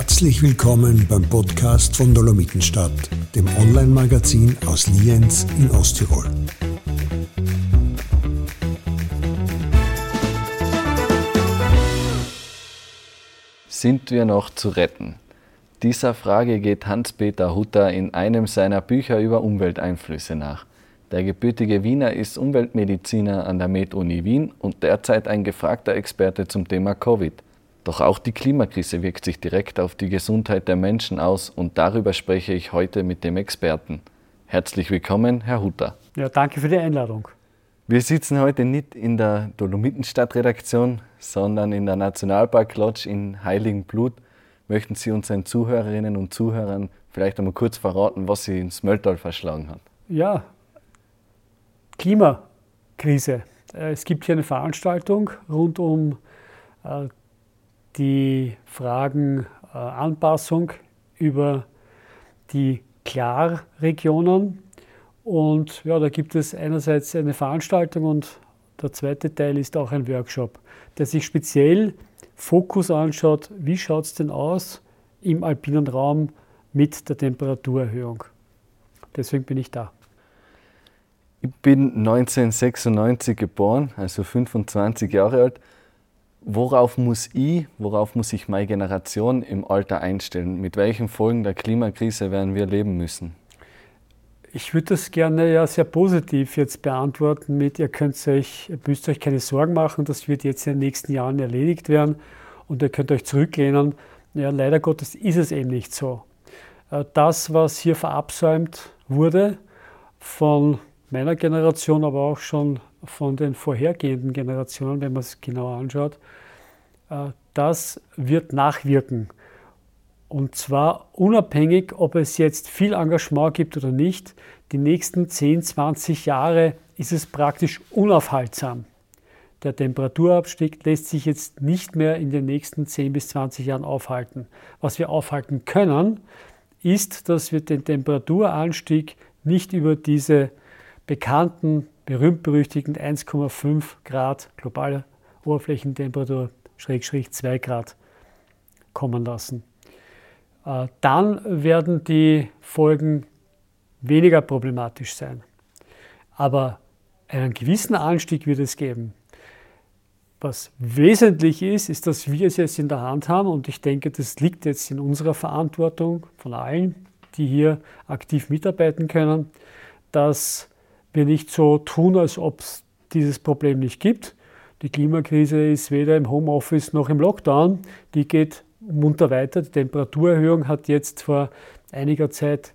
Herzlich willkommen beim Podcast von Dolomitenstadt, dem Online-Magazin aus Lienz in Osttirol. Sind wir noch zu retten? Dieser Frage geht Hans-Peter Hutter in einem seiner Bücher über Umwelteinflüsse nach. Der gebürtige Wiener ist Umweltmediziner an der MedUni Wien und derzeit ein gefragter Experte zum Thema Covid. Doch auch die Klimakrise wirkt sich direkt auf die Gesundheit der Menschen aus und darüber spreche ich heute mit dem Experten. Herzlich willkommen, Herr Hutter. Ja, danke für die Einladung. Wir sitzen heute nicht in der Dolomitenstadt-Redaktion, sondern in der Nationalpark Lodge in Heiligenblut. Möchten Sie unseren Zuhörerinnen und Zuhörern vielleicht einmal kurz verraten, was Sie ins Mölltal verschlagen hat? Ja, Klimakrise. Es gibt hier eine Veranstaltung rund um die Fragen Anpassung über die Klar-Regionen. Und ja, da gibt es einerseits eine Veranstaltung und der zweite Teil ist auch ein Workshop, der sich speziell Fokus anschaut, wie schaut es denn aus im alpinen Raum mit der Temperaturerhöhung. Deswegen bin ich da. Ich bin 1996 geboren, also 25 Jahre alt. Worauf muss ich meine Generation im Alter einstellen? Mit welchen Folgen der Klimakrise werden wir leben müssen? Ich würde das gerne ja sehr positiv jetzt beantworten mit, ihr müsst euch keine Sorgen machen, das wird jetzt in den nächsten Jahren erledigt werden und ihr könnt euch zurücklehnen. Ja, leider Gottes ist es eben nicht so. Das, was hier verabsäumt wurde von meiner Generation, aber auch schon von den vorhergehenden Generationen, wenn man es genau anschaut, das wird nachwirken. Und zwar unabhängig, ob es jetzt viel Engagement gibt oder nicht, die nächsten 10, 20 Jahre ist es praktisch unaufhaltsam. Der Temperaturabstieg lässt sich jetzt nicht mehr in den nächsten 10 bis 20 Jahren aufhalten. Was wir aufhalten können, ist, dass wir den Temperaturanstieg nicht über diese bekannten, berühmt-berüchtigten 1,5 Grad globale Oberflächentemperatur, / 2 Grad kommen lassen. Dann werden die Folgen weniger problematisch sein. Aber einen gewissen Anstieg wird es geben. Was wesentlich ist, dass wir es jetzt in der Hand haben und ich denke, das liegt jetzt in unserer Verantwortung von allen, die hier aktiv mitarbeiten können, dass wir nicht so tun, als ob es dieses Problem nicht gibt. Die Klimakrise ist weder im Homeoffice noch im Lockdown. Die geht munter weiter. Die Temperaturerhöhung hat jetzt vor einiger Zeit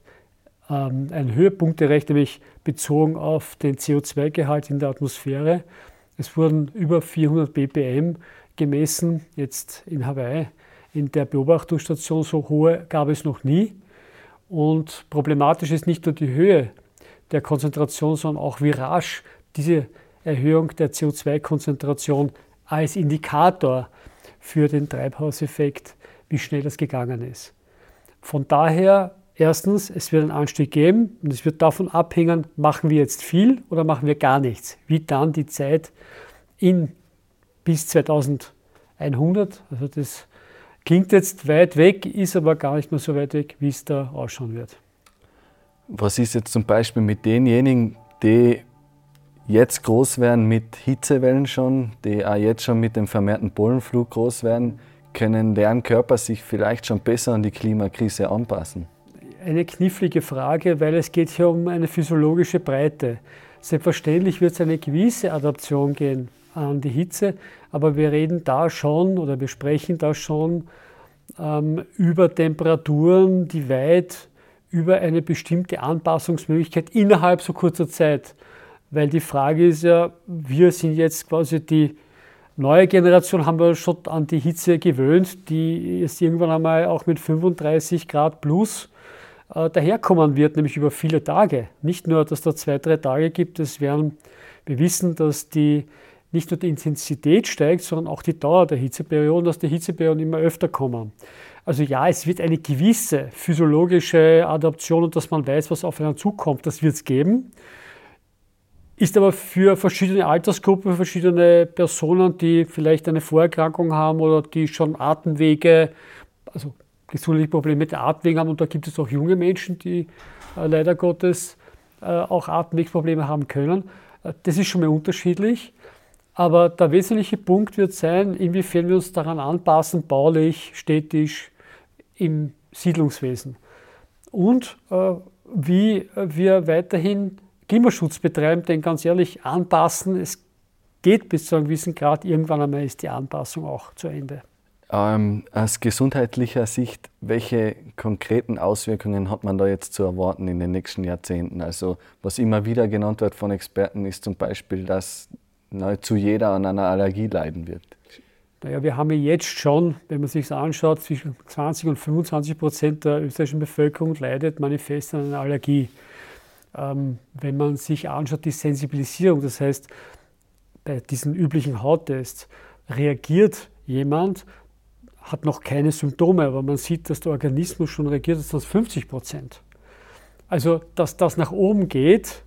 einen Höhepunkt erreicht, nämlich bezogen auf den CO2-Gehalt in der Atmosphäre. Es wurden über 400 ppm gemessen, jetzt in Hawaii. In der Beobachtungsstation so hohe gab es noch nie. Und problematisch ist nicht nur die Höhe der Konzentration, sondern auch wie rasch diese Erhöhung der CO2-Konzentration als Indikator für den Treibhauseffekt, wie schnell das gegangen ist. Von daher, erstens, es wird einen Anstieg geben und es wird davon abhängen, machen wir jetzt viel oder machen wir gar nichts, wie dann die Zeit bis 2100, also das klingt jetzt weit weg, ist aber gar nicht mehr so weit weg, wie es da ausschauen wird. Was ist jetzt zum Beispiel mit denjenigen, die jetzt groß werden mit Hitzewellen schon, die auch jetzt schon mit dem vermehrten Pollenflug groß werden, können deren Körper sich vielleicht schon besser an die Klimakrise anpassen? Eine knifflige Frage, weil es geht hier um eine physiologische Breite. Selbstverständlich wird es eine gewisse Adaption geben an die Hitze, aber wir sprechen da schon über Temperaturen, die weit über eine bestimmte Anpassungsmöglichkeit innerhalb so kurzer Zeit. Weil die Frage ist ja, wir sind jetzt quasi die neue Generation, haben wir schon an die Hitze gewöhnt, die jetzt irgendwann einmal auch mit 35 Grad plus daherkommen wird, nämlich über viele Tage. Nicht nur, dass da 2, 3 Tage gibt, wir wissen, dass nicht nur die Intensität steigt, sondern auch die Dauer der Hitzeperioden, dass die Hitzeperioden immer öfter kommen. Also ja, es wird eine gewisse physiologische Adaption und dass man weiß, was auf einen zukommt, das wird es geben. Ist aber für verschiedene Altersgruppen, verschiedene Personen, die vielleicht eine Vorerkrankung haben oder die schon Atemwege, also gesundheitliche Probleme mit der Atemwege haben. Und da gibt es auch junge Menschen, die leider Gottes auch Atemwegsprobleme haben können. Das ist schon mal unterschiedlich. Aber der wesentliche Punkt wird sein, inwiefern wir uns daran anpassen, baulich, städtisch, im Siedlungswesen. Und wie wir weiterhin Klimaschutz betreiben, denn ganz ehrlich, anpassen, es geht bis zu einem gewissen Grad, irgendwann einmal ist die Anpassung auch zu Ende. Aus gesundheitlicher Sicht, welche konkreten Auswirkungen hat man da jetzt zu erwarten in den nächsten Jahrzehnten? Also was immer wieder genannt wird von Experten, ist zum Beispiel, dass nahezu jeder an einer Allergie leiden wird. Naja, wir haben ja jetzt schon, wenn man sich das anschaut, zwischen 20% und 25% der österreichischen Bevölkerung leidet manifest an einer Allergie. Wenn man sich anschaut, die Sensibilisierung, das heißt, bei diesen üblichen Hauttests reagiert jemand, hat noch keine Symptome, aber man sieht, dass der Organismus schon reagiert, das sind 50%. Also, dass das nach oben geht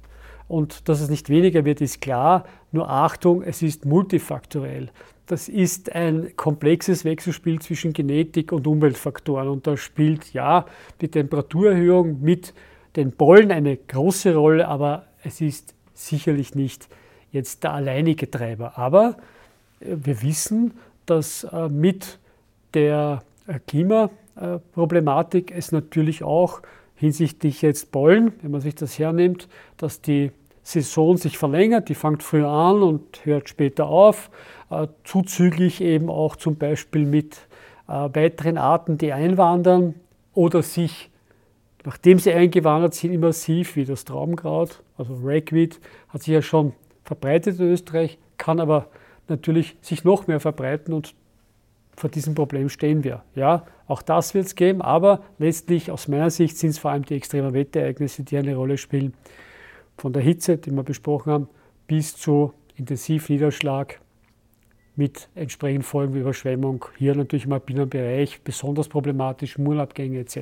und dass es nicht weniger wird, ist klar. Nur Achtung, es ist multifaktoriell. Das ist ein komplexes Wechselspiel zwischen Genetik und Umweltfaktoren. Und da spielt ja die Temperaturerhöhung mit den Pollen eine große Rolle, aber es ist sicherlich nicht jetzt der alleinige Treiber. Aber wir wissen, dass mit der Klimaproblematik es natürlich auch hinsichtlich jetzt Pollen, wenn man sich das hernimmt, dass die Saison sich verlängert, die fängt früh an und hört später auf, zuzüglich eben auch zum Beispiel mit weiteren Arten, die einwandern oder sich, nachdem sie eingewandert sind, invasiv, wie das Traubenkraut, also Ragweed, hat sich ja schon verbreitet in Österreich, kann aber natürlich sich noch mehr verbreiten und vor diesem Problem stehen wir. Ja, auch das wird es geben, aber letztlich aus meiner Sicht sind es vor allem die extremen Wetterereignisse, die eine Rolle spielen. Von der Hitze, die wir besprochen haben, bis zu Intensivniederschlag mit entsprechenden Folgen wie Überschwemmung. Hier natürlich im alpinen Bereich besonders problematisch, Murenabgänge etc.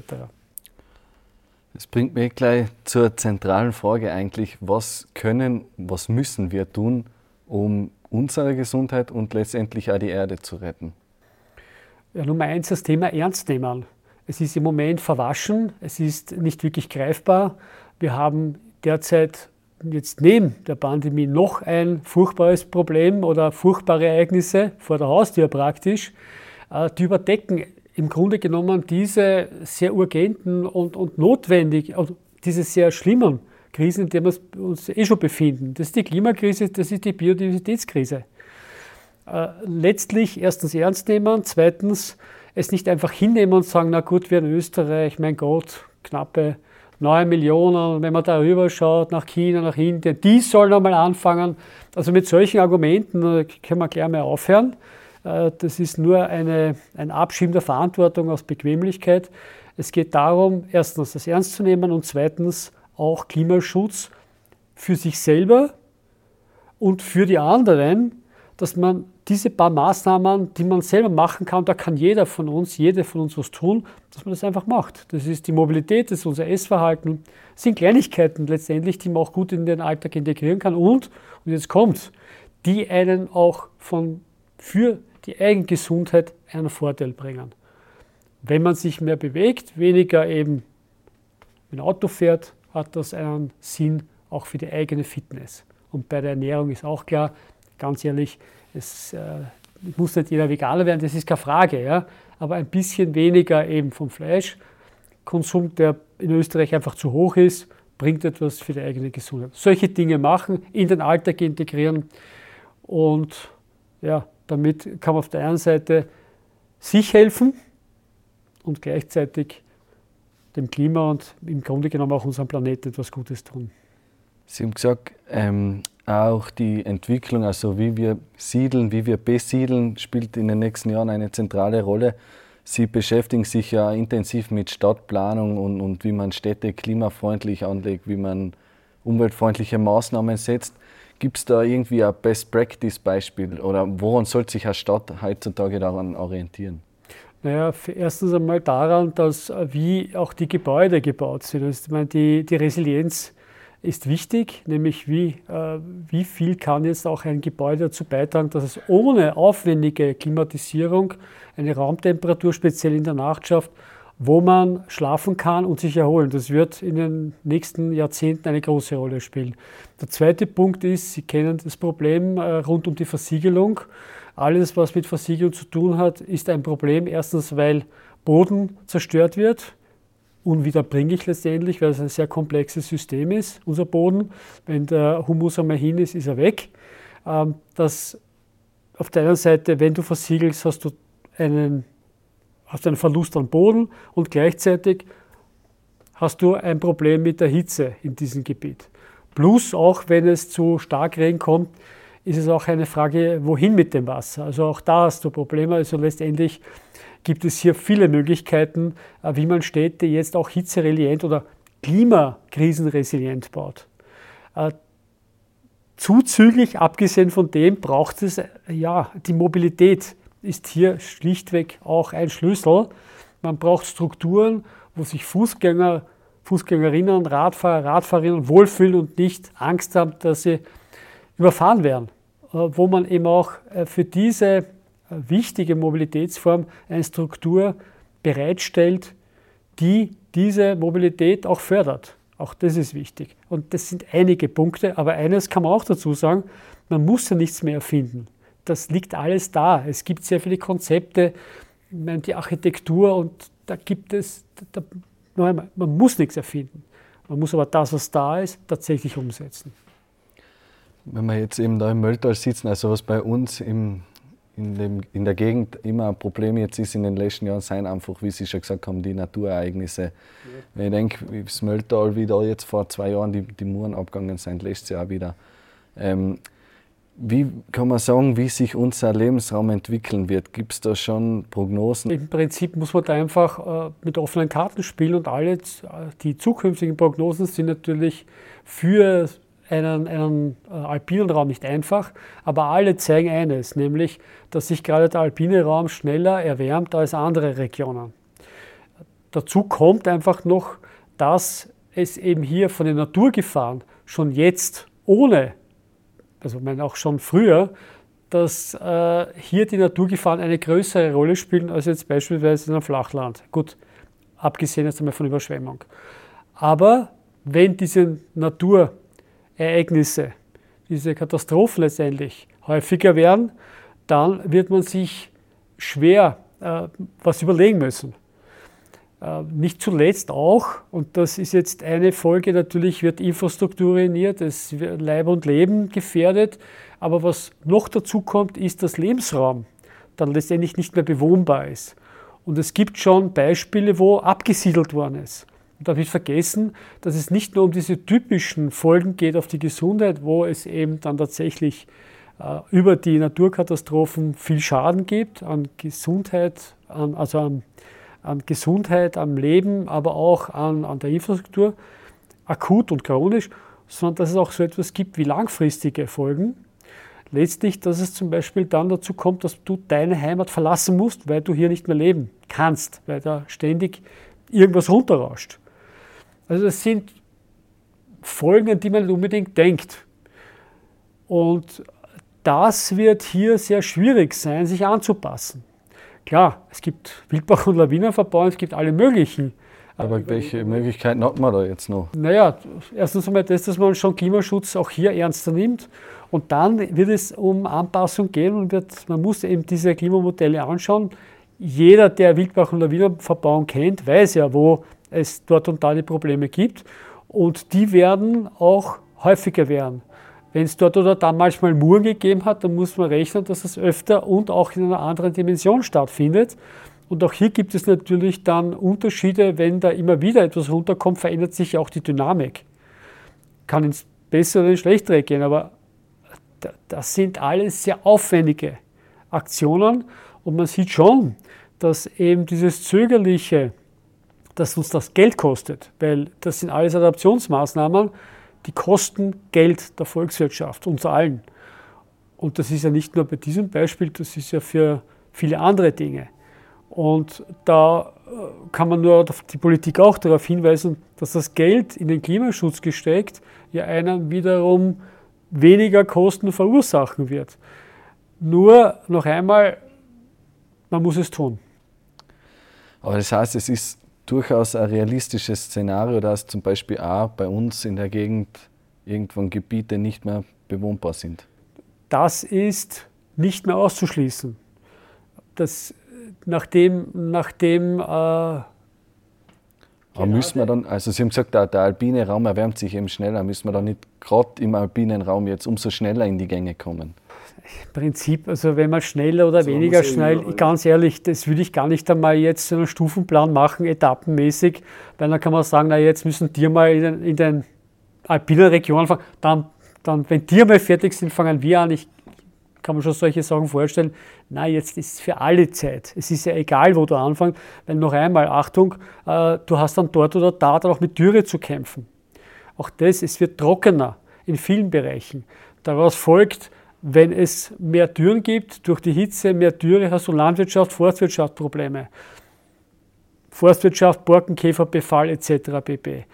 Das bringt mich gleich zur zentralen Frage eigentlich, was können, was müssen wir tun, um unsere Gesundheit und letztendlich auch die Erde zu retten? Ja, Nummer 1, das Thema ernst nehmen. Es ist im Moment verwaschen, es ist nicht wirklich greifbar. Wir haben derzeit jetzt neben der Pandemie noch ein furchtbares Problem oder furchtbare Ereignisse vor der Haustür praktisch, die überdecken im Grunde genommen diese sehr urgenten und notwendig, also diese sehr schlimmen Krisen, in denen wir uns schon befinden. Das ist die Klimakrise, das ist die Biodiversitätskrise. Letztlich erstens ernst nehmen, zweitens es nicht einfach hinnehmen und sagen, na gut, wir in Österreich, mein Gott, knappe 9 Millionen, wenn man da rüber schaut, nach China, nach Indien, die sollen einmal anfangen. Also mit solchen Argumenten können wir gleich mal aufhören. Das ist nur ein Abschieben der Verantwortung aus Bequemlichkeit. Es geht darum, erstens das ernst zu nehmen und zweitens auch Klimaschutz für sich selber und für die anderen, dass man diese paar Maßnahmen, die man selber machen kann, da kann jeder von uns, jede von uns was tun, dass man das einfach macht. Das ist die Mobilität, das ist unser Essverhalten, das sind Kleinigkeiten letztendlich, die man auch gut in den Alltag integrieren kann und jetzt kommt's, die einen auch für die eigene Gesundheit einen Vorteil bringen. Wenn man sich mehr bewegt, weniger eben mit dem Auto fährt, hat das einen Sinn auch für die eigene Fitness. Und bei der Ernährung ist auch klar, ganz ehrlich, es muss nicht jeder Veganer werden, das ist keine Frage, ja? Aber ein bisschen weniger eben vom Fleischkonsum, der in Österreich einfach zu hoch ist, bringt etwas für die eigene Gesundheit. Solche Dinge machen, in den Alltag integrieren und ja, damit kann man auf der einen Seite sich helfen und gleichzeitig dem Klima und im Grunde genommen auch unserem Planeten etwas Gutes tun. Sie haben gesagt, auch die Entwicklung, also wie wir siedeln, wie wir besiedeln, spielt in den nächsten Jahren eine zentrale Rolle. Sie beschäftigen sich ja intensiv mit Stadtplanung und wie man Städte klimafreundlich anlegt, wie man umweltfreundliche Maßnahmen setzt. Gibt es da irgendwie ein Best-Practice-Beispiel oder woran sollte sich eine Stadt heutzutage daran orientieren? Naja, erstens einmal daran, dass wie auch die Gebäude gebaut sind. Also ich meine, die Resilienz ist wichtig, nämlich wie viel kann jetzt auch ein Gebäude dazu beitragen, dass es ohne aufwendige Klimatisierung eine Raumtemperatur, speziell in der Nacht, schafft, wo man schlafen kann und sich erholen. Das wird in den nächsten Jahrzehnten eine große Rolle spielen. Der zweite Punkt ist, Sie kennen das Problem rund um die Versiegelung. Alles, was mit Versiegelung zu tun hat, ist ein Problem. Erstens, weil Boden zerstört wird, unwiederbringlich letztendlich, weil es ein sehr komplexes System ist, unser Boden. Wenn der Humus einmal hin ist, ist er weg. Das auf der einen Seite, wenn du versiegelst, hast du einen Verlust an Boden und gleichzeitig hast du ein Problem mit der Hitze in diesem Gebiet. Plus, auch wenn es zu Starkregen kommt, ist es auch eine Frage, wohin mit dem Wasser. Also auch da hast du Probleme. Also letztendlich gibt es hier viele Möglichkeiten, wie man Städte jetzt auch hitzeresilient oder klimakrisenresilient baut. Zuzüglich, abgesehen von dem, braucht es ja die Mobilität. Ist hier schlichtweg auch ein Schlüssel. Man braucht Strukturen, wo sich Fußgänger, Fußgängerinnen, Radfahrer, Radfahrerinnen wohlfühlen und nicht Angst haben, dass sie überfahren werden. Wo man eben auch für diese wichtige Mobilitätsform eine Struktur bereitstellt, die diese Mobilität auch fördert. Auch das ist wichtig. Und das sind einige Punkte, aber eines kann man auch dazu sagen, man muss ja nichts mehr erfinden. Das liegt alles da. Es gibt sehr viele Konzepte, ich meine, die Architektur, und da gibt es, man muss nichts erfinden. Man muss aber das, was da ist, tatsächlich umsetzen. Wenn wir jetzt eben da im Mölltal sitzen, also was bei uns in der Gegend immer ein Problem jetzt ist in den letzten Jahren, sind einfach, wie Sie schon gesagt haben, die Naturereignisse. Ja. Wenn ich denke, wie das Mölltal, wie da jetzt vor 2 Jahren die Mauern abgegangen sind, letztes Jahr wieder. Wie kann man sagen, wie sich unser Lebensraum entwickeln wird? Gibt es da schon Prognosen? Im Prinzip muss man da einfach mit offenen Karten spielen, und alle die zukünftigen Prognosen sind natürlich für einen alpinen Raum nicht einfach, aber alle zeigen eines, nämlich, dass sich gerade der alpine Raum schneller erwärmt als andere Regionen. Dazu kommt einfach noch, dass es eben hier von den Naturgefahren schon jetzt also ich meine auch schon früher, dass hier die Naturgefahren eine größere Rolle spielen als jetzt beispielsweise in einem Flachland. Gut, abgesehen jetzt einmal von Überschwemmung. Aber wenn diese Naturereignisse, diese Katastrophen letztendlich häufiger werden, dann wird man sich schwer was überlegen müssen. Nicht zuletzt auch, und das ist jetzt eine Folge, natürlich wird Infrastruktur ruiniert, es wird Leib und Leben gefährdet, aber was noch dazu kommt, ist, dass Lebensraum dann letztendlich nicht mehr bewohnbar ist. Und es gibt schon Beispiele, wo abgesiedelt worden ist. Und da wird vergessen, dass es nicht nur um diese typischen Folgen geht auf die Gesundheit, wo es eben dann tatsächlich über die Naturkatastrophen viel Schaden gibt an Gesundheit, am Leben, aber auch an der Infrastruktur, akut und chronisch, sondern dass es auch so etwas gibt wie langfristige Folgen. Letztlich, dass es zum Beispiel dann dazu kommt, dass du deine Heimat verlassen musst, weil du hier nicht mehr leben kannst, weil da ständig irgendwas runterrauscht. Also das sind Folgen, an die man nicht unbedingt denkt. Und das wird hier sehr schwierig sein, sich anzupassen. Klar, es gibt Wildbach- und Lawinenverbau, es gibt alle möglichen. Aber welche Möglichkeiten hat man da jetzt noch? Naja, erstens einmal das, dass man schon Klimaschutz auch hier ernster nimmt. Und dann wird es um Anpassung gehen und man muss eben diese Klimamodelle anschauen. Jeder, der Wildbach- und Lawinenverbau kennt, weiß ja, wo es dort und da die Probleme gibt. Und die werden auch häufiger werden. Wenn es dort oder da manchmal Muren gegeben hat, dann muss man rechnen, dass das öfter und auch in einer anderen Dimension stattfindet. Und auch hier gibt es natürlich dann Unterschiede, wenn da immer wieder etwas runterkommt, verändert sich auch die Dynamik. Kann ins Bessere oder ins Schlechtere gehen, aber das sind alles sehr aufwendige Aktionen. Und man sieht schon, dass eben dieses Zögerliche, dass uns das Geld kostet, weil das sind alles Adaptionsmaßnahmen, die kosten Geld der Volkswirtschaft, uns allen. Und das ist ja nicht nur bei diesem Beispiel, das ist ja für viele andere Dinge. Und da kann man nur die Politik auch darauf hinweisen, dass das Geld in den Klimaschutz gesteckt ja einem wiederum weniger Kosten verursachen wird. Nur noch einmal, man muss es tun. Aber das heißt, es ist durchaus ein realistisches Szenario, dass zum Beispiel auch bei uns in der Gegend irgendwann Gebiete nicht mehr bewohnbar sind? Das ist nicht mehr auszuschließen. Das, aber müssen wir dann, also Sie haben gesagt, der alpine Raum erwärmt sich eben schneller, müssen wir dann nicht gerade im alpinen Raum jetzt umso schneller in die Gänge kommen? Im Prinzip, also wenn man schneller oder so weniger schnell, ganz ehrlich, das würde ich gar nicht einmal jetzt so einen Stufenplan machen, etappenmäßig, weil dann kann man sagen, na jetzt müssen die mal in den alpinen Regionen fahren, dann wenn die mal fertig sind, fangen wir an. Ich kann man schon solche Sachen vorstellen, nein, jetzt ist es für alle Zeit. Es ist ja egal, wo du anfängst, weil noch einmal, Achtung, du hast dann dort oder da dann auch mit Dürre zu kämpfen. Auch das, es wird trockener in vielen Bereichen. Daraus folgt, wenn es mehr Dürren gibt, durch die Hitze, mehr Dürre, hast du Landwirtschaft, Forstwirtschaft Probleme. Forstwirtschaft, Borkenkäferbefall etc. pp.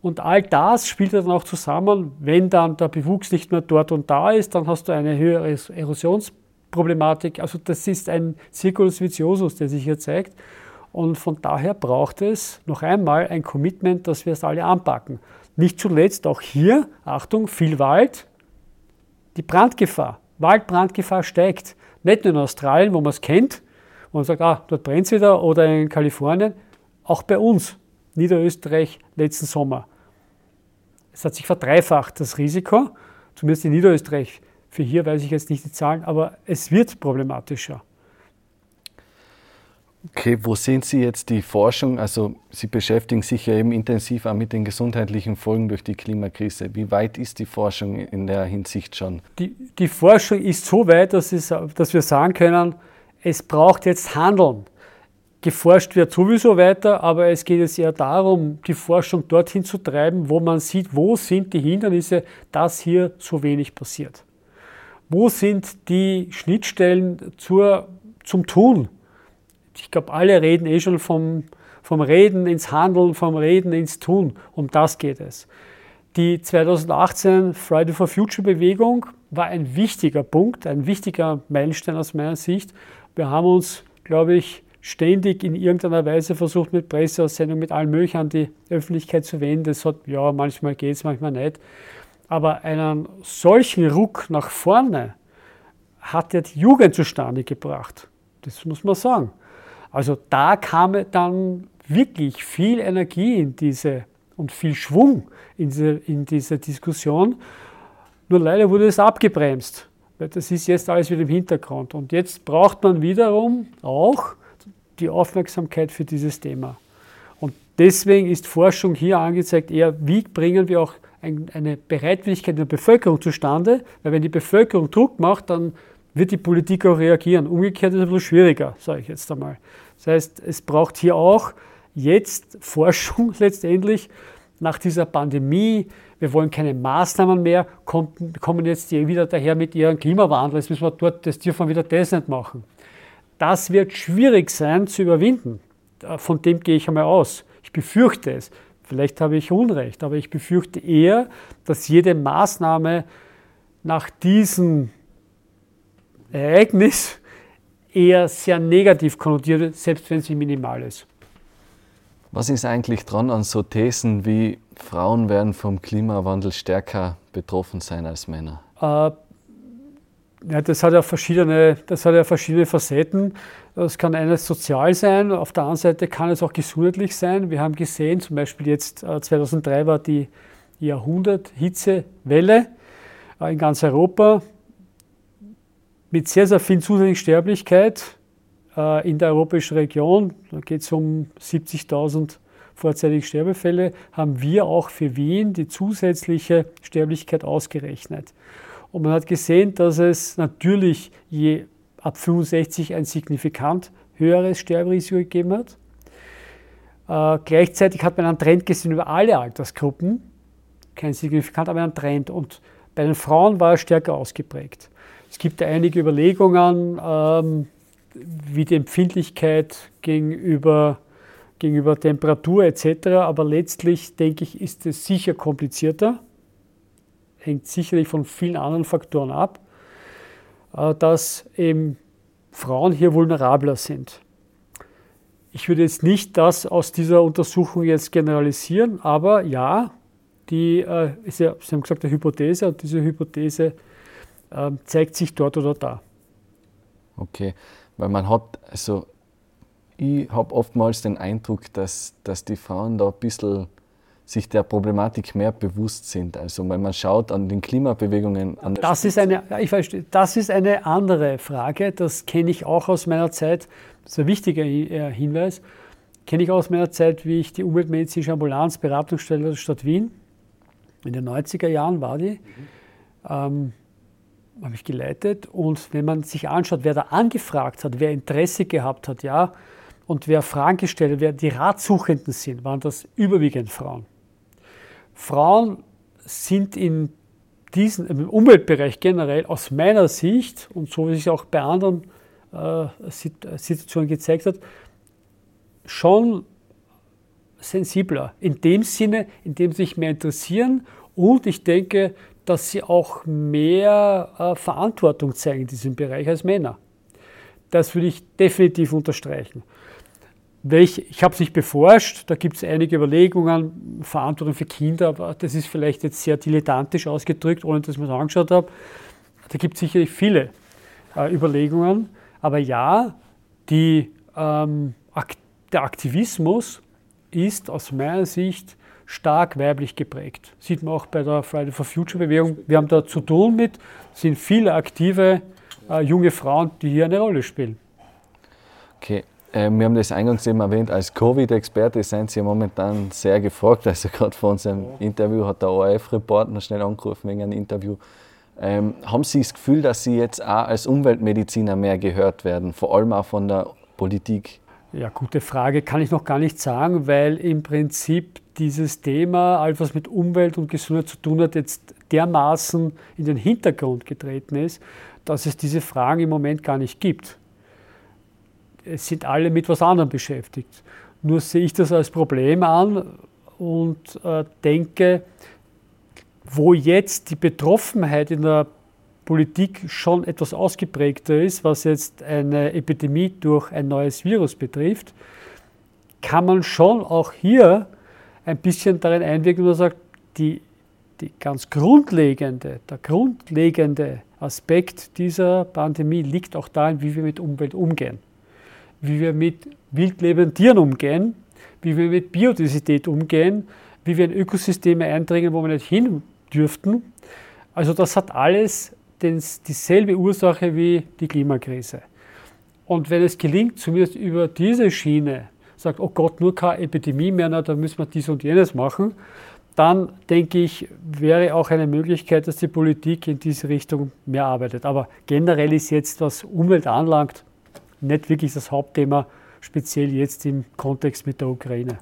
Und all das spielt dann auch zusammen, wenn dann der Bewuchs nicht mehr dort und da ist, dann hast du eine höhere Erosionsproblematik. Also das ist ein Circulus Viciosus, der sich hier zeigt. Und von daher braucht es noch einmal ein Commitment, dass wir es alle anpacken. Nicht zuletzt auch hier, Achtung, viel Wald, die Brandgefahr. Waldbrandgefahr steigt. Nicht nur in Australien, wo man es kennt, wo man sagt, dort brennt es wieder, oder in Kalifornien, auch bei uns, Niederösterreich letzten Sommer. Es hat sich verdreifacht, das Risiko, zumindest in Niederösterreich. Für hier weiß ich jetzt nicht die Zahlen, aber es wird problematischer. Okay, wo sehen Sie jetzt die Forschung? Also Sie beschäftigen sich ja eben intensiv auch mit den gesundheitlichen Folgen durch die Klimakrise. Wie weit ist die Forschung in der Hinsicht schon? Die Forschung ist so weit, dass wir sagen können, es braucht jetzt Handeln. Geforscht wird sowieso weiter, aber es geht jetzt eher darum, die Forschung dorthin zu treiben, wo man sieht, wo sind die Hindernisse, dass hier so wenig passiert. Wo sind die Schnittstellen zum Tun? Ich glaube, alle reden schon vom Reden ins Handeln, vom Reden ins Tun. Um das geht es. Die 2018 Friday for Future Bewegung war ein wichtiger Punkt, ein wichtiger Meilenstein aus meiner Sicht. Wir haben uns, glaube ich, ständig in irgendeiner Weise versucht, mit Presseaussendung, mit allem Möglichen an die Öffentlichkeit zu wenden. Das hat, ja, manchmal geht es, manchmal nicht. Aber einen solchen Ruck nach vorne hat ja die Jugend zustande gebracht. Das muss man sagen. Also da kam dann wirklich viel Energie und viel Schwung in diese Diskussion. Nur leider wurde es abgebremst. Weil das ist jetzt alles wieder im Hintergrund. Und jetzt braucht man wiederum auch die Aufmerksamkeit für dieses Thema. Und deswegen ist Forschung hier angezeigt, eher wie bringen wir auch eine Bereitwilligkeit der Bevölkerung zustande, weil wenn die Bevölkerung Druck macht, dann wird die Politik auch reagieren. Umgekehrt ist es ein bisschen schwieriger, sage ich jetzt einmal. Das heißt, es braucht hier auch jetzt Forschung letztendlich nach dieser Pandemie. Wir wollen keine Maßnahmen mehr, kommen jetzt die wieder daher mit ihrem Klimawandel. Jetzt müssen wir dürfen wir wieder das nicht machen. Das wird schwierig sein zu überwinden. Von dem gehe ich einmal aus. Ich befürchte es. Vielleicht habe ich Unrecht, aber ich befürchte eher, dass jede Maßnahme nach diesem Ereignis eher sehr negativ konnotiert wird, selbst wenn sie minimal ist. Was ist eigentlich dran an so Thesen wie Frauen werden vom Klimawandel stärker betroffen sein als Männer? Ja, das hat ja verschiedene Facetten. Das kann eines sozial sein, auf der anderen Seite kann es auch gesundheitlich sein. Wir haben gesehen, zum Beispiel jetzt 2003 war die Jahrhundert-Hitzewelle in ganz Europa mit sehr, sehr viel zusätzlicher Sterblichkeit in der europäischen Region. Da geht es um 70.000 vorzeitige Sterbefälle. Haben wir auch für Wien die zusätzliche Sterblichkeit ausgerechnet. Und man hat gesehen, dass es natürlich je ab 65 ein signifikant höheres Sterberisiko gegeben hat. Gleichzeitig hat man einen Trend gesehen über alle Altersgruppen. Kein signifikant, aber einen Trend. Und bei den Frauen war er stärker ausgeprägt. Es gibt da einige Überlegungen, wie die Empfindlichkeit gegenüber Temperatur etc. Aber letztlich, denke ich, ist es sicher komplizierter. Hängt sicherlich von vielen anderen Faktoren ab, dass eben Frauen hier vulnerabler sind. Ich würde jetzt nicht das aus dieser Untersuchung jetzt generalisieren, aber ja, Sie haben gesagt, eine Hypothese, und diese Hypothese zeigt sich dort oder da. Okay, weil man hat, also ich habe oftmals den Eindruck, dass die Frauen da ein bisschen sich der Problematik mehr bewusst sind. Also wenn man schaut an den Klimabewegungen... Das ist eine andere Frage, das kenne ich auch aus meiner Zeit, das ist ein wichtiger Hinweis, kenne ich aus meiner Zeit, wie ich die umweltmedizinische Ambulanz Beratungsstelle der Stadt Wien, in den 90er Jahren war die, habe ich geleitet, und wenn man sich anschaut, wer da angefragt hat, wer Interesse gehabt hat, ja, und wer Fragen gestellt hat, wer die Ratsuchenden sind, waren das überwiegend Frauen. Frauen sind in diesem Umweltbereich generell aus meiner Sicht, und so wie sich auch bei anderen Situationen gezeigt hat, schon sensibler. In dem Sinne, in dem sie sich mehr interessieren, und ich denke, dass sie auch mehr Verantwortung zeigen in diesem Bereich als Männer. Das würde ich definitiv unterstreichen. Ich habe es nicht beforscht, da gibt es einige Überlegungen, Verantwortung für Kinder, aber das ist vielleicht jetzt sehr dilettantisch ausgedrückt, ohne dass ich mir das angeschaut habe. Da gibt es sicherlich viele Überlegungen, aber ja, der Aktivismus ist aus meiner Sicht stark weiblich geprägt. Sieht man auch bei der Friday for Future Bewegung, wir haben da zu tun mit, sind viele aktive junge Frauen, die hier eine Rolle spielen. Okay. Wir haben das eingangs eben erwähnt, als Covid-Experte sind Sie momentan sehr gefragt. Also gerade vor unserem Interview hat der ORF-Reporter schnell angerufen wegen einem Interview. Haben Sie das Gefühl, dass Sie jetzt auch als Umweltmediziner mehr gehört werden, vor allem auch von der Politik? Ja, gute Frage. Kann ich noch gar nicht sagen, weil im Prinzip dieses Thema, alles was mit Umwelt und Gesundheit zu tun hat, jetzt dermaßen in den Hintergrund getreten ist, dass es diese Fragen im Moment gar nicht gibt. Es sind alle mit was anderem beschäftigt. Nur sehe ich das als Problem an und denke, wo jetzt die Betroffenheit in der Politik schon etwas ausgeprägter ist, was jetzt eine Epidemie durch ein neues Virus betrifft, kann man schon auch hier ein bisschen darin einwirken, dass man sagt, der grundlegende Aspekt dieser Pandemie liegt auch darin, wie wir mit Umwelt umgehen, wie wir mit wildlebenden Tieren umgehen, wie wir mit Biodiversität umgehen, wie wir in Ökosysteme eindringen, wo wir nicht hin dürften. Also das hat alles dieselbe Ursache wie die Klimakrise. Und wenn es gelingt, zumindest über diese Schiene, sagt, oh Gott, nur keine Epidemie mehr, na, dann müssen wir dies und jenes machen, dann denke ich, wäre auch eine Möglichkeit, dass die Politik in diese Richtung mehr arbeitet. Aber generell ist jetzt, was Umwelt anlangt, nicht wirklich das Hauptthema, speziell jetzt im Kontext mit der Ukraine.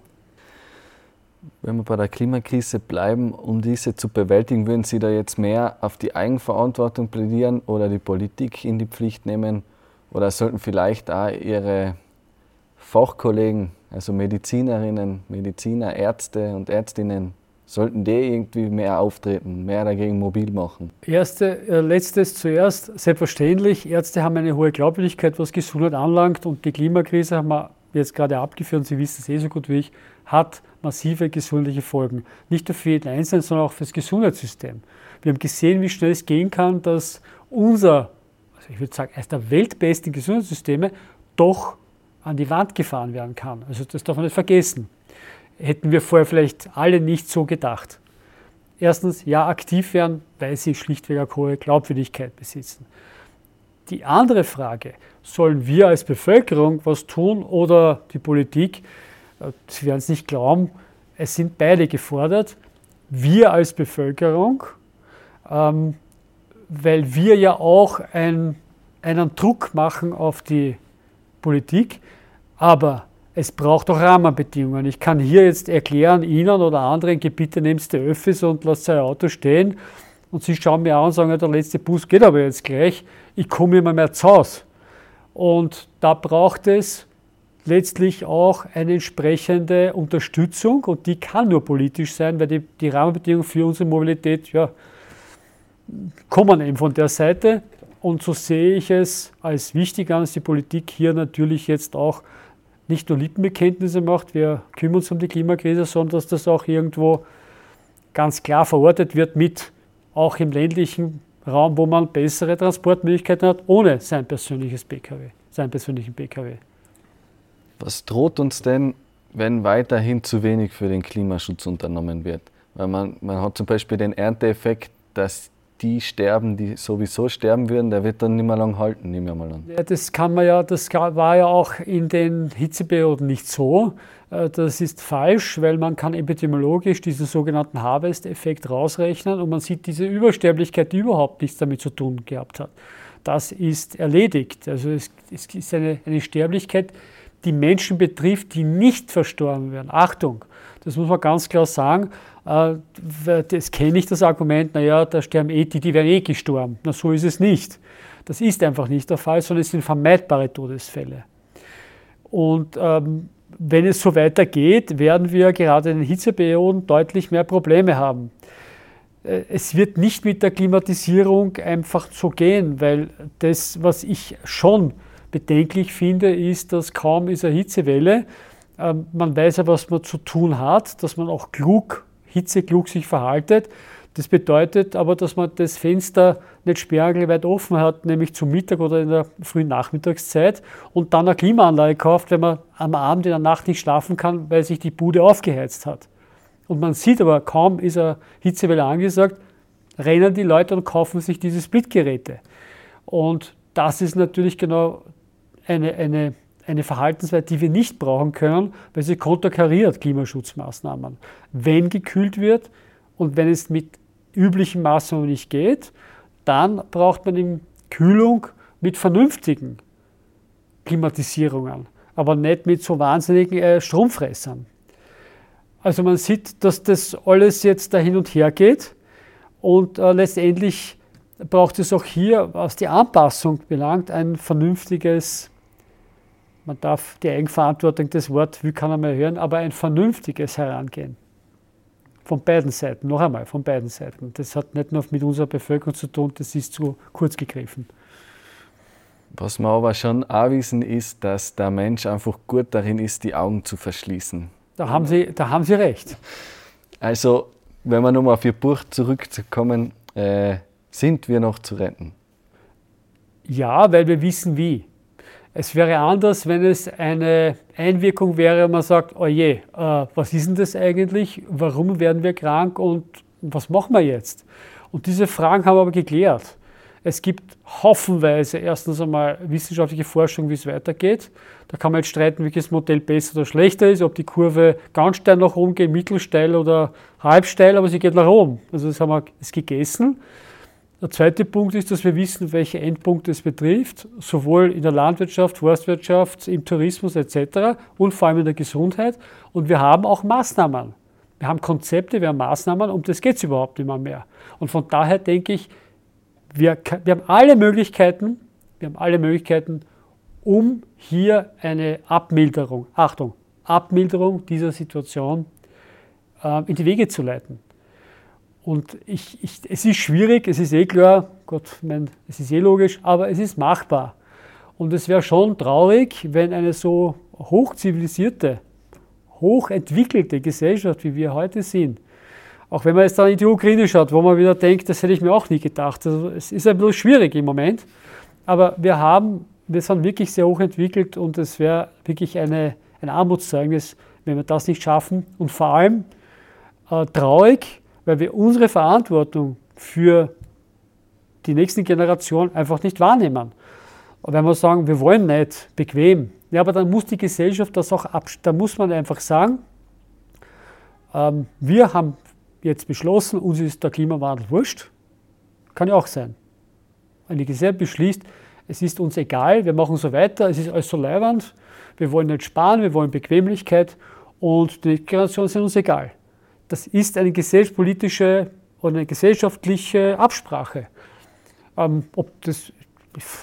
Wenn wir bei der Klimakrise bleiben, um diese zu bewältigen, würden Sie da jetzt mehr auf die Eigenverantwortung plädieren oder die Politik in die Pflicht nehmen? Oder sollten vielleicht auch Ihre Fachkollegen, also Medizinerinnen, Mediziner, Ärzte und Ärztinnen, sollten die irgendwie mehr auftreten, mehr dagegen mobil machen? Letztes zuerst. Selbstverständlich, Ärzte haben eine hohe Glaubwürdigkeit, was Gesundheit anlangt. Und die Klimakrise haben wir jetzt gerade abgeführt, und Sie wissen es so gut wie ich, hat massive gesundheitliche Folgen. Nicht nur für jeden Einzelnen, sondern auch für das Gesundheitssystem. Wir haben gesehen, wie schnell es gehen kann, dass eines der weltbesten Gesundheitssysteme, doch an die Wand gefahren werden kann. Also das darf man nicht vergessen. Hätten wir vorher vielleicht alle nicht so gedacht. Erstens, ja, aktiv werden, weil sie schlichtweg eine hohe Glaubwürdigkeit besitzen. Die andere Frage, sollen wir als Bevölkerung was tun oder die Politik? Sie werden es nicht glauben, es sind beide gefordert. Wir als Bevölkerung, weil wir ja auch einen Druck machen auf die Politik, aber es braucht auch Rahmenbedingungen. Ich kann hier jetzt erklären, Ihnen oder anderen, bitte nehmt die Öffis und lasst euer Auto stehen. Und Sie schauen mir an und sagen, der letzte Bus geht aber jetzt gleich. Ich komme immer mehr zu Hause. Und da braucht es letztlich auch eine entsprechende Unterstützung. Und die kann nur politisch sein, weil die Rahmenbedingungen für unsere Mobilität kommen eben von der Seite. Und so sehe ich es als wichtig an, dass die Politik hier natürlich jetzt auch nicht nur Lippenbekenntnisse macht, wir kümmern uns um die Klimakrise, sondern dass das auch irgendwo ganz klar verortet wird mit, auch im ländlichen Raum, wo man bessere Transportmöglichkeiten hat, ohne seinen persönlichen PKW. Was droht uns denn, wenn weiterhin zu wenig für den Klimaschutz unternommen wird? Weil man hat zum Beispiel den Ernteeffekt, dass die sterben, die sowieso sterben würden, der wird dann nicht mehr lang halten, nehme ich mal an. Ja, das war ja auch in den Hitzeperioden nicht so. Das ist falsch, weil man kann epidemiologisch diesen sogenannten Harvest-Effekt rausrechnen und man sieht diese Übersterblichkeit, die überhaupt nichts damit zu tun gehabt hat. Das ist erledigt. Also es ist eine Sterblichkeit, die Menschen betrifft, die nicht verstorben werden. Achtung, das muss man ganz klar sagen. Das kenne ich, das Argument, naja, da sterben die werden gestorben. Na, so ist es nicht. Das ist einfach nicht der Fall, sondern es sind vermeidbare Todesfälle. Und wenn es so weitergeht, werden wir gerade in den Hitzeperioden deutlich mehr Probleme haben. Es wird nicht mit der Klimatisierung einfach so gehen, weil das, was ich schon bedenklich finde, ist, dass kaum ist eine Hitzewelle. Man weiß ja, was man zu tun hat, dass man auch hitzeklug sich verhaltet. Das bedeutet aber, dass man das Fenster nicht sperrangelweit offen hat, nämlich zum Mittag oder in der frühen Nachmittagszeit und dann eine Klimaanlage kauft, wenn man am Abend in der Nacht nicht schlafen kann, weil sich die Bude aufgeheizt hat. Und man sieht aber, kaum ist eine Hitzewelle angesagt, rennen die Leute und kaufen sich diese Splitgeräte. Und das ist natürlich genau eine Verhaltensweise, die wir nicht brauchen können, weil sie konterkariert Klimaschutzmaßnahmen. Wenn gekühlt wird und wenn es mit üblichen Maßnahmen nicht geht, dann braucht man eben Kühlung mit vernünftigen Klimatisierungen, aber nicht mit so wahnsinnigen Stromfressern. Also man sieht, dass das alles jetzt da hin und her geht und letztendlich braucht es auch hier, was die Anpassung belangt, ein vernünftiges, man darf die Eigenverantwortung des Wortes, wie kann er mal hören, aber ein vernünftiges Herangehen. Von beiden Seiten, noch einmal, von beiden Seiten. Das hat nicht nur mit unserer Bevölkerung zu tun, das ist zu kurz gegriffen. Was wir aber schon auch wissen, ist, dass der Mensch einfach gut darin ist, die Augen zu verschließen. Da haben Sie recht. Also, wenn wir nochmal auf Ihr Buch zurückkommen, sind wir noch zu retten? Ja, weil wir wissen, wie. Es wäre anders, wenn es eine Einwirkung wäre, man sagt, oje, was ist denn das eigentlich? Warum werden wir krank und was machen wir jetzt? Und diese Fragen haben wir aber geklärt. Es gibt haufenweise erstens einmal wissenschaftliche Forschung, wie es weitergeht. Da kann man jetzt streiten, welches Modell besser oder schlechter ist, ob die Kurve ganz steil nach oben geht, mittelsteil oder halbsteil, aber sie geht nach oben. Also das haben wir jetzt gegessen. Der zweite Punkt ist, dass wir wissen, welche Endpunkte es betrifft, sowohl in der Landwirtschaft, Forstwirtschaft, im Tourismus etc. und vor allem in der Gesundheit. Und wir haben auch Maßnahmen. Wir haben Konzepte, wir haben Maßnahmen, um das geht es überhaupt nicht mehr. Und von daher denke ich, wir haben alle Möglichkeiten, um hier eine Abmilderung, Achtung, Abmilderung dieser Situation in die Wege zu leiten. Und es ist schwierig, es ist eh klar, es ist eh logisch, aber es ist machbar. Und es wäre schon traurig, wenn eine so hochzivilisierte, hochentwickelte Gesellschaft, wie wir heute sind, auch wenn man jetzt dann in die Ukraine schaut, wo man wieder denkt, das hätte ich mir auch nie gedacht. Also es ist ein bisschen schwierig im Moment, aber wir sind wirklich sehr hochentwickelt und es wäre wirklich ein Armutszeugnis, wenn wir das nicht schaffen. Und vor allem traurig, weil wir unsere Verantwortung für die nächsten Generationen einfach nicht wahrnehmen. Und wenn wir sagen, wir wollen nicht bequem, ja, aber dann muss die Gesellschaft das auch da muss man einfach sagen, wir haben jetzt beschlossen, uns ist der Klimawandel wurscht. Kann ja auch sein. Wenn die Gesellschaft beschließt, es ist uns egal, wir machen so weiter, es ist alles so leiwand, wir wollen nicht sparen, wir wollen Bequemlichkeit und die Generationen sind uns egal. Das ist eine gesellschaftspolitische oder eine gesellschaftliche Absprache. Ob das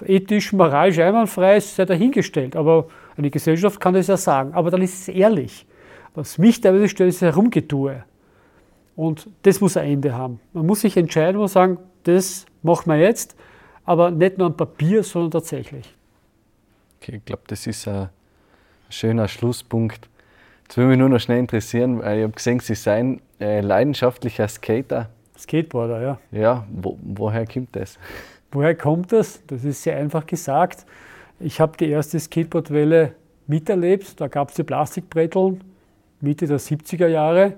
ethisch, moralisch einwandfrei ist, sei dahingestellt, aber eine Gesellschaft kann das ja sagen. Aber dann ist es ehrlich. Was mich teilweise stört, ist das Herumgetue. Und das muss ein Ende haben. Man muss sich entscheiden und sagen, das machen wir jetzt, aber nicht nur am Papier, sondern tatsächlich. Okay, ich glaube, das ist ein schöner Schlusspunkt. Jetzt würde mich nur noch schnell interessieren, weil ich habe gesehen, Sie seien leidenschaftlicher Skater. Skateboarder, ja. Ja, woher kommt das? Woher kommt das? Das ist sehr einfach gesagt. Ich habe die erste Skateboardwelle miterlebt. Da gab es die Plastikbretteln Mitte der 70er Jahre.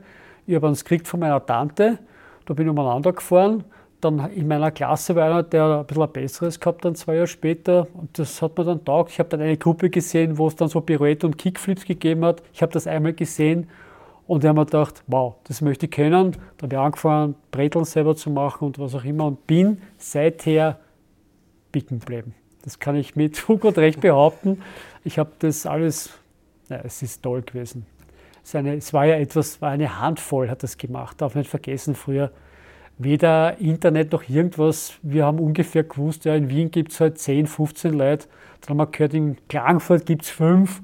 Ich habe einen gekriegt von meiner Tante. Da bin ich umeinander gefahren. Dann in meiner Klasse war einer, der ein bisschen ein besseres gehabt, dann 2 Jahre später. Und das hat mir dann taugt. Ich habe dann eine Gruppe gesehen, wo es dann so Pirouette und Kickflips gegeben hat. Ich habe das einmal gesehen und habe mir gedacht, wow, das möchte ich können. Dann habe ich angefangen, Breteln selber zu machen und was auch immer und bin seither bicken geblieben. Das kann ich mit Fug und Recht behaupten. Ich habe das alles, naja, es ist toll gewesen. Es war eine Handvoll, hat das gemacht, darf nicht vergessen früher. Weder Internet noch irgendwas. Wir haben ungefähr gewusst, ja, in Wien gibt es halt 10, 15 Leute. Dann haben wir gehört, in Klagenfurt gibt es 5.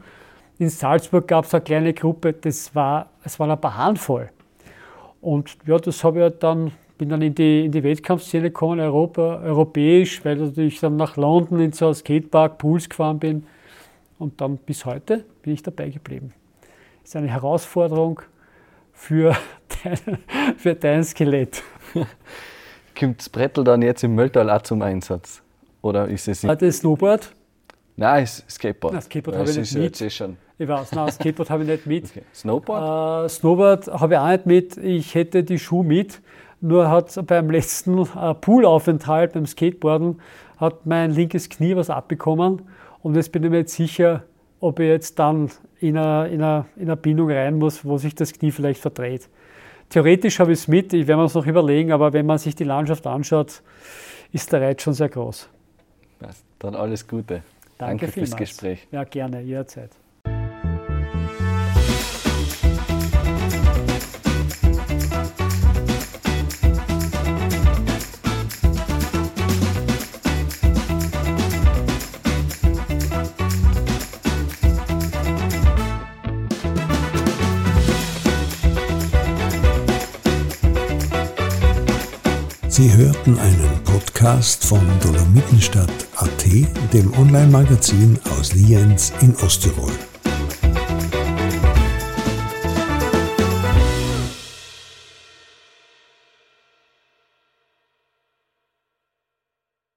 In Salzburg gab es eine kleine Gruppe. Es waren ein paar Handvoll. Und ja, das habe ich halt dann, bin dann in die Wettkampfszene gekommen, europäisch, weil natürlich dann nach London in so einen Skatepark, Pools gefahren bin. Und dann bis heute bin ich dabei geblieben. Das ist eine Herausforderung für dein Skelett. Kommt das Brettl dann jetzt im Mölltal auch zum Einsatz? Oder ist es nicht? Das Snowboard? Nein, es ist Skateboard. Nein, Skateboard habe ich nicht mit. Ich weiß, nein, Skateboard habe ich nicht mit. Okay. Snowboard? Snowboard habe ich auch nicht mit. Ich hätte die Schuhe mit. Nur hat beim letzten Poolaufenthalt, beim Skateboarden, hat mein linkes Knie was abbekommen. Und jetzt bin ich mir nicht sicher, ob ich jetzt dann in eine Bindung rein muss, wo sich das Knie vielleicht verdreht. Theoretisch habe ich es mit, ich werde mir es noch überlegen, aber wenn man sich die Landschaft anschaut, ist der Reiz schon sehr groß. Dann alles Gute. Danke fürs Gespräch. Ja, gerne, jederzeit. Sie hörten einen Podcast von Dolomitenstadt.at, dem Online-Magazin aus Lienz in Osttirol.